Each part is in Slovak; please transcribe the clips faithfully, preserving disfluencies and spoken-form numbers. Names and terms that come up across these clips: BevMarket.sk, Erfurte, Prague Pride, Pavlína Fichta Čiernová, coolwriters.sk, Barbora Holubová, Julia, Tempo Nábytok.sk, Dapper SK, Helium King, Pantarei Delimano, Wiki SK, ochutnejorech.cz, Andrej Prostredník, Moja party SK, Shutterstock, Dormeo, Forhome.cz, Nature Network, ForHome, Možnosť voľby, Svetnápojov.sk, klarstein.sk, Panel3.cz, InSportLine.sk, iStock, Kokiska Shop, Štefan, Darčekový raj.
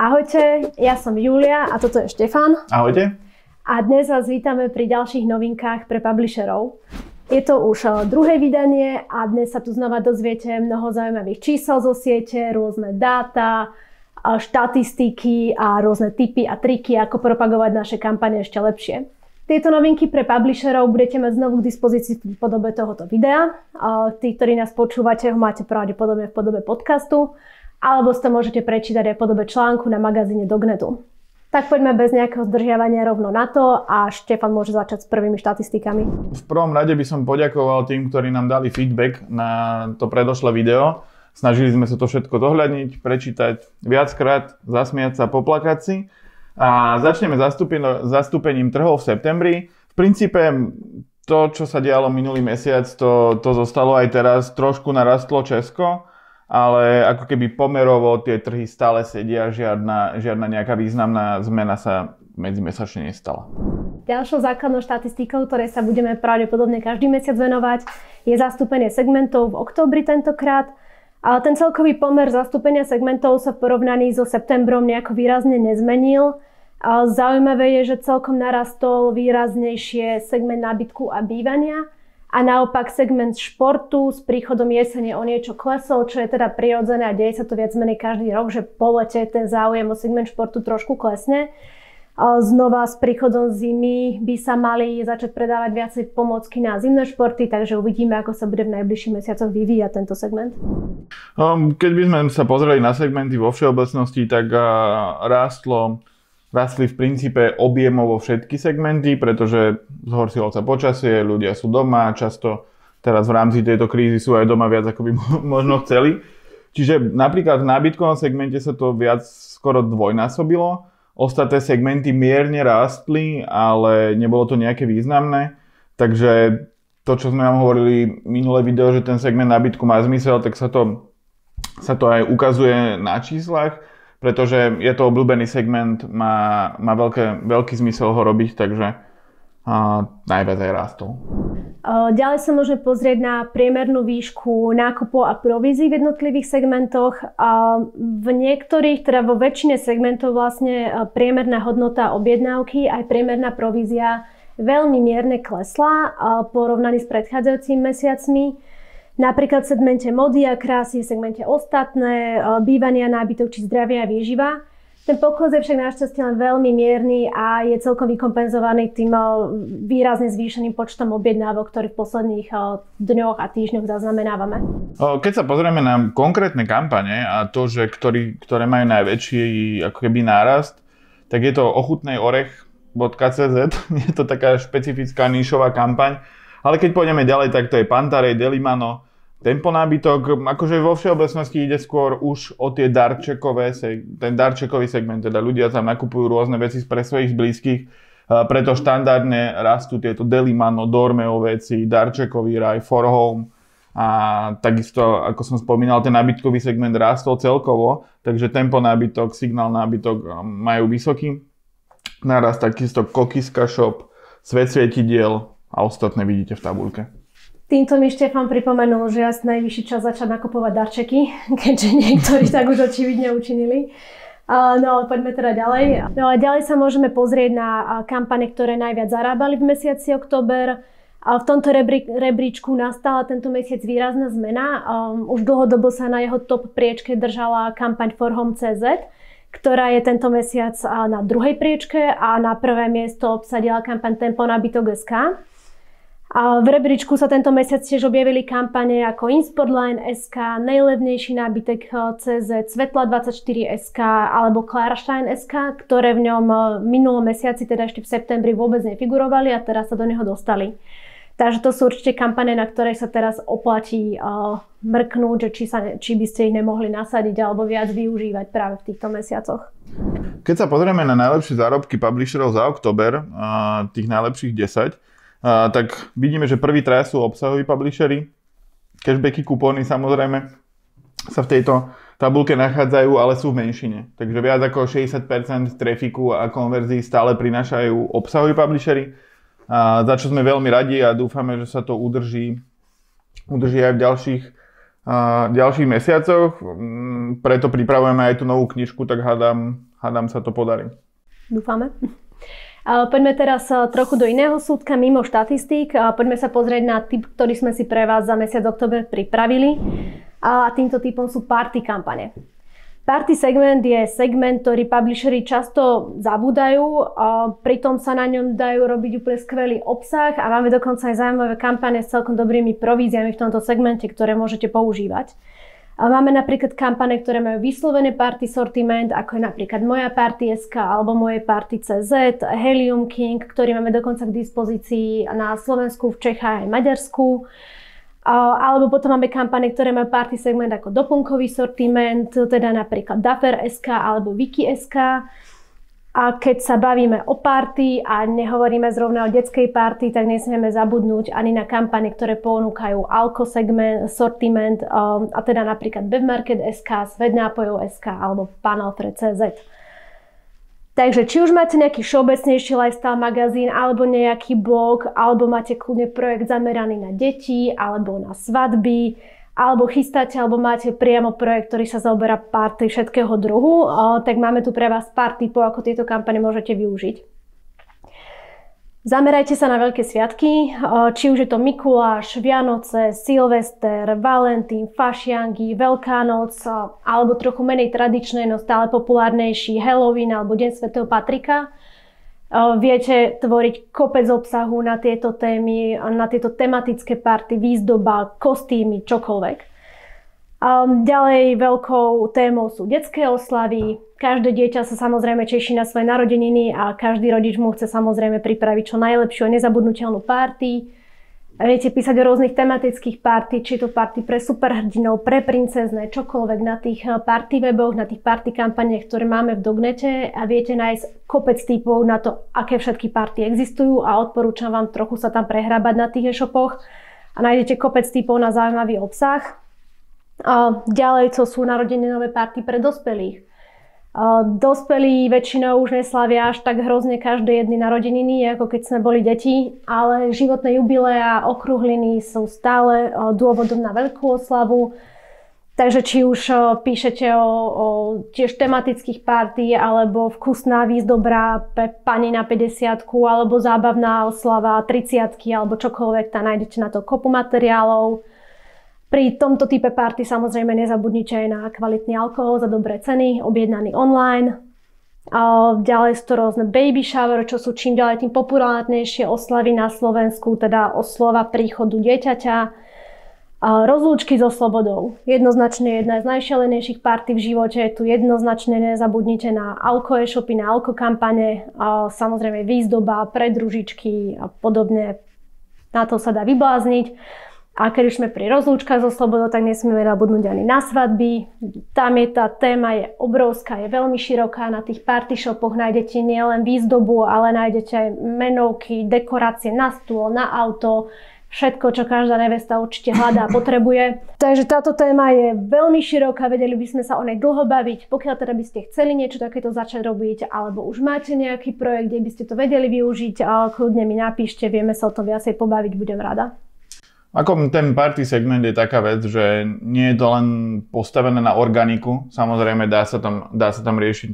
Ahojte, ja som Julia a toto je Štefan. Ahojte. A dnes vás vítame pri ďalších novinkách pre publisherov. Je to už druhé vydanie a dnes sa tu znova dozviete mnoho zaujímavých čísel zo siete, rôzne dáta, štatistiky a rôzne tipy a triky, ako propagovať naše kampane ešte lepšie. Tieto novinky pre publisherov budete mať znovu k dispozícii v podobe tohoto videa. Tí, ktorí nás počúvate, ho máte pravdepodobne v podobe podcastu, alebo si to môžete prečítať aj v podobe článku na magazíne Dognetu. Tak poďme bez nejakého zdržiavania rovno na to a Štefan môže začať s prvými štatistikami. V prvom rade by som poďakoval tým, ktorí nám dali feedback na to predošlé video. Snažili sme sa to všetko dohľadniť, prečítať viackrát, zasmiať sa, poplakať si. A začneme zastúpením trhov v septembri. V princípe to, čo sa dialo minulý mesiac, to, to zostalo aj teraz. Trošku narastlo Česko, ale ako keby pomerovo tie trhy stále sedia, žiadna, žiadna nejaká významná zmena sa medzimesačne nestala. Ďalšou základnou štatistikou, ktoré sa budeme pravdepodobne každý mesiac venovať, je zastúpenie segmentov v októbri tentokrát. Ale ten celkový pomer zastúpenia segmentov sa v porovnaní so septembrom nejako výrazne nezmenil. Zaujímavé je, že celkom narastol výraznejšie segment nábytku a bývania. A naopak segment športu s príchodom jesene o niečo klesol, čo je teda prirodzené a deje sa to viac menej každý rok, že po lete ten záujem o segment športu trošku klesne. Znova s príchodom zimy by sa mali začať predávať viacej pomôcky na zimné športy, takže uvidíme, ako sa bude v najbližších mesiacoch vyvíjať tento segment. Keď by sme sa pozreli na segmenty vo všeobecnosti, tak rástlo Rastli v princípe objemovo všetky segmenty, pretože zhoršilo sa počasie, ľudia sú doma, často teraz v rámci tejto krízy sú aj doma viac, ako by možno chceli. Čiže napríklad v nábytkovom segmente sa to viac skoro dvojnásobilo. Ostatné segmenty mierne rástli, ale nebolo to nejaké významné. Takže to, čo sme vám hovorili minulé video, že ten segment nábytku má zmysel, tak sa to, sa to aj ukazuje na číslach. Pretože je to obľúbený segment, má, má veľké, veľký zmysel ho robiť, takže uh, najviac aj rástol. Ďalej sa môžeme pozrieť na priemernú výšku nákupov a provízií v jednotlivých segmentoch. V niektorých, teda vo väčšine segmentov vlastne priemerná hodnota objednávky aj priemerná provízia veľmi mierne klesla porovnaní s predchádzajúcimi mesiacmi. Napríklad v segmente mody a krásy, v segmente ostatné, bývania, nábytok či zdravia a výživa. Ten pokles je však našťastie len veľmi mierny a je celkom vykompenzovaný tým výrazne zvýšeným počtom objednávok, ktorý v posledných dňoch a týždňoch zaznamenávame. Keď sa pozrieme na konkrétne kampane a to, že ktorý, ktoré majú najväčší ako keby nárast, tak je to ochutnej orech bodka cé zet. Je to taká špecifická nišová kampaň. Ale keď pôjdeme ďalej, tak to je Pantarei Delimano, Tempo Nábytok, akože vo všeobecnosti ide skôr už o tie darčekové, ten darčekový segment, teda ľudia tam nakupujú rôzne veci pre svojich blízkych, preto štandardne rastú tieto Delimano, Dormeo veci, Darčekový raj, ForHome a takisto, ako som spomínal, ten nábytkový segment rástol celkovo, takže Tempo Nábytok, Signál Nábytok majú vysoký nárast, takisto Kokiska Shop, Svet svietidiel a ostatné vidíte v tabuľke. Týmto mi Štefan pripomenul, že je najvyšší čas začať nakupovať darčeky, keďže niektorí tak už očividne učinili. No, poďme teda ďalej. No a ďalej sa môžeme pozrieť na kampane, ktoré najviac zarábali v mesiaci október. V tomto rebríčku nastala tento mesiac výrazná zmena. Už dlhodobo sa na jeho top priečke držala kampaň Forhome.cz, ktorá je tento mesiac na druhej priečke a na prvé miesto obsadila kampaň Tempo Nábytok.sk. A v rebríčku sa tento mesiac tiež objavili kampane ako InSportLine.sk, najlevnejší nábytek cé zet, Svetla dvadsaťštyri bodka es ká alebo klarstein bodka es ká, ktoré v ňom minulom mesiaci, teda ešte v septembri, vôbec nefigurovali a teraz sa do neho dostali. Takže to sú určite kampane, na ktoré sa teraz oplatí uh, mrknúť, že či, sa, či by ste ich nemohli nasadiť alebo viac využívať práve v týchto mesiacoch. Keď sa pozrieme na najlepšie zárobky publisherov za október, uh, tých najlepších desať, Uh, tak vidíme, že prvý traja sú obsahoví publishery. Cashbacky, kupóny samozrejme sa v tejto tabuľke nachádzajú, ale sú v menšine. Takže viac ako šesťdesiat percent trafiku a konverzií stále prinášajú obsahoví publishery, uh, za čo sme veľmi radi a dúfame, že sa to udrží, udrží aj v ďalších, uh, ďalších mesiacoch. Um, preto pripravujeme aj tú novú knižku, tak hádam, hádam sa to podarí. Dúfame. Poďme teraz trochu do iného súdka, mimo štatistík. Poďme sa pozrieť na tip, ktorý sme si pre vás za mesiac október pripravili. A týmto tipom sú party kampane. Party segment je segment, ktorý publisheri často zabúdajú, pritom sa na ňom dajú robiť úplne skvelý obsah a máme dokonca aj zaujímavé kampane s celkom dobrými províziami v tomto segmente, ktoré môžete používať. Máme napríklad kampane, ktoré majú vyslovené party sortiment, ako je napríklad Moja party es ká alebo Moje party cé zet, Helium King, ktorý máme dokonca k dispozícii na Slovensku, v Čechách aj Maďarsku. Alebo potom máme kampane, ktoré majú party segment ako doplnkový sortiment, teda napríklad Dapper es ká alebo Wiki es ká. A keď sa bavíme o party a nehovoríme zrovna o detskej party, tak nesmieme zabudnúť ani na kampane, ktoré ponúkajú alko segment, sortiment, a teda napríklad BevMarket.sk, Svetnápojov.sk alebo Panel tri bodka cé zet. Takže či už máte nejaký všeobecnejší lifestyle magazín, alebo nejaký blog, alebo máte kľudne projekt zameraný na deti, alebo na svadby, alebo chystáte, alebo máte priamo projekt, ktorý sa zaoberá party všetkého druhu, tak máme tu pre vás pár tipov, ako tieto kampane môžete využiť. Zamerajte sa na veľké sviatky, či už je to Mikuláš, Vianoce, Silvester, Valentín, Fašiangy, Veľká noc, alebo trochu menej tradičné, no stále populárnejší Halloween alebo Deň svätého Patrika. Viete tvoriť kopec obsahu na tieto témy, na tieto tematické party, výzdoba, kostýmy, čokoľvek. Ďalej veľkou témou sú detské oslavy. Každé dieťa sa samozrejme teší na svoje narodeniny a každý rodič mu chce samozrejme pripraviť čo najlepšiu a nezabudnuteľnú party. Viete písať o rôznych tematických party, či to party pre superhrdinov, pre princezné, čokoľvek na tých party weboch, na tých party kampaniach, ktoré máme v Dognete, a viete nájsť kopec typov na to, aké všetky party existujú, a odporúčam vám trochu sa tam prehrábať na tých e-shopoch a nájdete kopec typov na zaujímavý obsah. A ďalej, co sú narodeninové party pre dospelých. Dospelí väčšinou už neslavia až tak hrozne každé jedny narodeniny, ako keď sme boli deti, ale životné jubileá, okrúhliny sú stále dôvodom na veľkú oslavu. Takže či už píšete o, o tiež tematických party, alebo vkusná výzdobra pre pani na päťdesiatku, alebo zábavná oslava tridsiatky, alebo čokoľvek, tam nájdete na to kopu materiálov. Pri tomto type party samozrejme nezabudnite aj na kvalitný alkohol za dobré ceny, objednaný online. A ďalej sú to rôzne baby shower, čo sú čím ďalej tým populárnejšie oslavy na Slovensku, teda oslava príchodu dieťaťa. A rozlúčky so slobodou. Jednoznačne jedna z najšialenejších party v živote. Tu jednoznačne nezabudnite na alko e-shopy, na alko kampane, a samozrejme výzdoba, predružičky a podobne. Na to sa dá vyblázniť. A keď už sme pri rozlúčkach so slobodou, tak nesmieme zabudnúť ani na svadby. Tam je tá téma je obrovská, je veľmi široká. Na tých party shopoch nájdete nielen výzdobu, ale nájdete aj menovky, dekorácie na stôl, na auto, všetko, čo každá nevesta určite hľadá a potrebuje. Takže táto téma je veľmi široká, vedeli by sme sa o nej dlho baviť. Pokiaľ teda by ste chceli niečo takéto začať robiť, alebo už máte nejaký projekt, kde by ste to vedeli využiť, kľudne mi napíšte, vieme sa o tom viacej pobaviť, budem rada. Ako ten party segment je taká vec, že nie je to len postavené na organiku, samozrejme dá sa tam, dá sa tam riešiť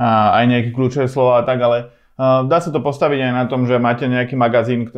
aj nejaké kľúčové slova a tak, ale dá sa to postaviť aj na tom, že máte nejaký magazín,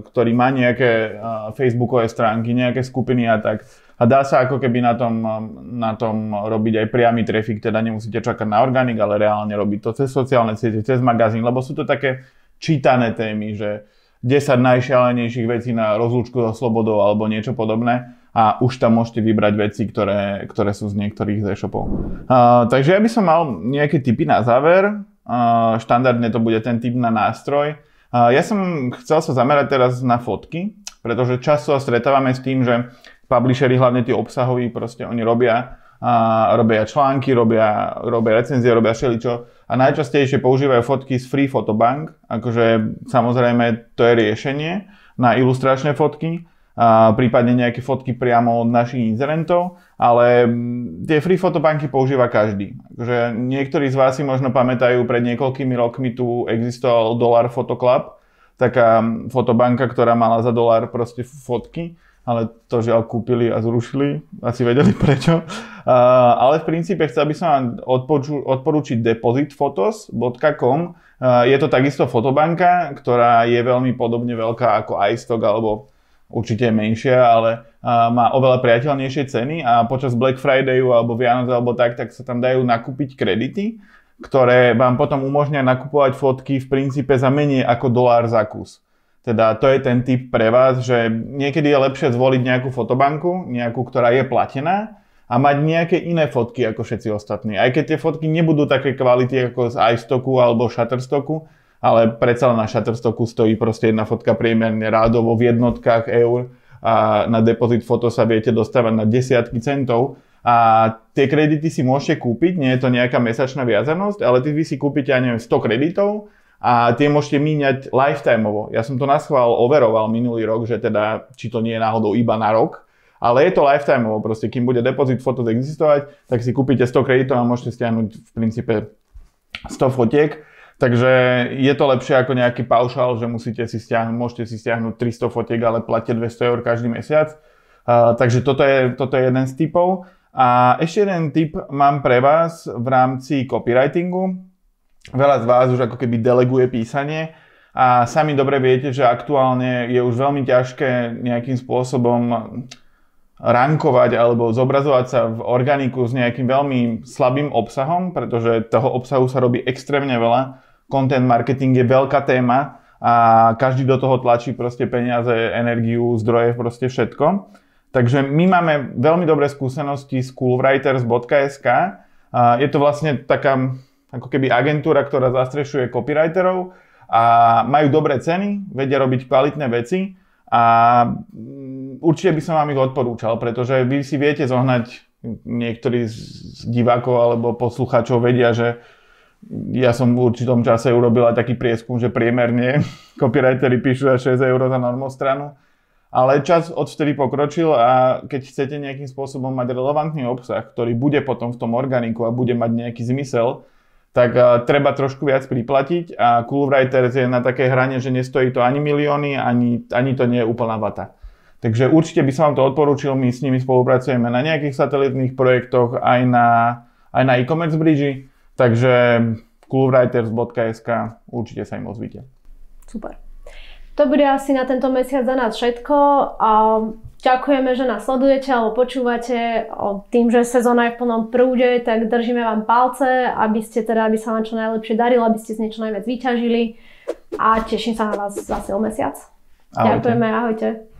ktorý má nejaké facebookové stránky, nejaké skupiny a tak. A dá sa ako keby na tom, na tom robiť aj priamy trafik, teda nemusíte čakať na organik, ale reálne robiť to cez sociálne siete, cez magazín, lebo sú to také čítané témy, že desať najšialenejších vecí na rozlúčku so slobodou alebo niečo podobné, a už tam môžete vybrať veci, ktoré, ktoré sú z niektorých z e-shopov. Uh, takže ja by som mal nejaké tipy na záver. Uh, štandardne to bude ten tip na nástroj. Uh, ja som chcel sa zamerať teraz na fotky, pretože často sa stretávame s tým, že publisheri, hlavne tí obsahoví, proste oni robia, uh, robia články, robia, robia recenzie, robia všeličo. A najčastejšie používajú fotky z Free Photo Bank, akože samozrejme to je riešenie na ilustračné fotky, a prípadne nejaké fotky priamo od našich inzerentov, ale tie Free Photo Banky používa každý. Akože niektorí z vás si možno pamätajú, pred niekoľkými rokmi tu existoval Dollar Photo Club, taká fotobanka, ktorá mala za dolár proste fotky. ale to, že ho kúpili a zrušili, asi vedeli prečo. Uh, ale v princípe chcel by som vám odpoču- odporúčiť deposit photos bodka com. Uh, je to takisto fotobanka, ktorá je veľmi podobne veľká ako iStock, alebo určite menšia, ale uh, má oveľa priateľnejšie ceny a počas Black Fridayu alebo Vianoc alebo tak, tak sa tam dajú nakúpiť kredity, ktoré vám potom umožnia nakupovať fotky v princípe za menej ako dolár za kus. Teda to je ten tip pre vás, že niekedy je lepšie zvoliť nejakú fotobanku, nejakú, ktorá je platená a mať nejaké iné fotky ako všetci ostatní. Aj keď tie fotky nebudú také kvality ako z iStocku alebo Shutterstocku, ale predsa na Shutterstocku stojí proste jedna fotka priemerne rádovo v jednotkách eur a na Deposit Photo sa viete dostávať na desiatky centov. A tie kredity si môžete kúpiť, nie je to nejaká mesačná viazanosť, ale vy si kúpite, ja neviem, sto kreditov a tie môžete míňať lifetimeovo. Ja som to naschvál overoval minulý rok, že teda, či to nie je náhodou iba na rok, ale je to lifetimeovo, proste kým bude Deposit Photos existovať, tak si kúpite sto kreditov a môžete stiahnuť v princípe sto fotiek. Takže je to lepšie ako nejaký paušál, že musíte si stiahnuť, môžete si stiahnuť tristo fotiek, ale platíte dvesto eur každý mesiac. Uh, takže toto je, toto je jeden z tipov. A ešte jeden tip mám pre vás v rámci copywritingu. Veľa z vás už ako keby deleguje písanie a sami dobre viete, že aktuálne je už veľmi ťažké nejakým spôsobom rankovať alebo zobrazovať sa v organiku s nejakým veľmi slabým obsahom, pretože toho obsahu sa robí extrémne veľa. Content marketing je veľká téma a každý do toho tlačí proste peniaze, energiu, zdroje, proste všetko. Takže my máme veľmi dobré skúsenosti z coolwriters bodka es ká. Je to vlastne taká ako keby agentúra, ktorá zastrešuje copywriterov a majú dobré ceny, vedia robiť kvalitné veci a určite by som vám ich odporúčal, pretože vy si viete zohnať, niektorí z divákov alebo poslucháčov vedia, že ja som v určitom čase urobil aj taký prieskum, že priemerne copywriteri píšu až šesť eur za normostranu. Ale čas od vtedy pokročil a keď chcete nejakým spôsobom mať relevantný obsah, ktorý bude potom v tom organiku a bude mať nejaký zmysel, tak uh, treba trošku viac priplatiť a Coolwriters je na takej hrane, že nestojí to ani milióny, ani, ani to nie je úplná vata. Takže určite by som vám to odporúčil, my s nimi spolupracujeme na nejakých satelitných projektoch, aj na, aj na e-commerce bridži, takže coolwriters bodka es ká určite sa im ozvite. Super. To bude asi na tento mesiac za nás všetko. Ďakujeme, že nás sledujete alebo počúvate. Tým, že sezóna je v plnom prúde, tak držíme vám palce, aby ste teda, aby sa vám čo najlepšie darilo, aby ste z niečo najviac vyťažili. A teším sa na vás zase o mesiac. Ahojte. Ďakujeme, ahojte.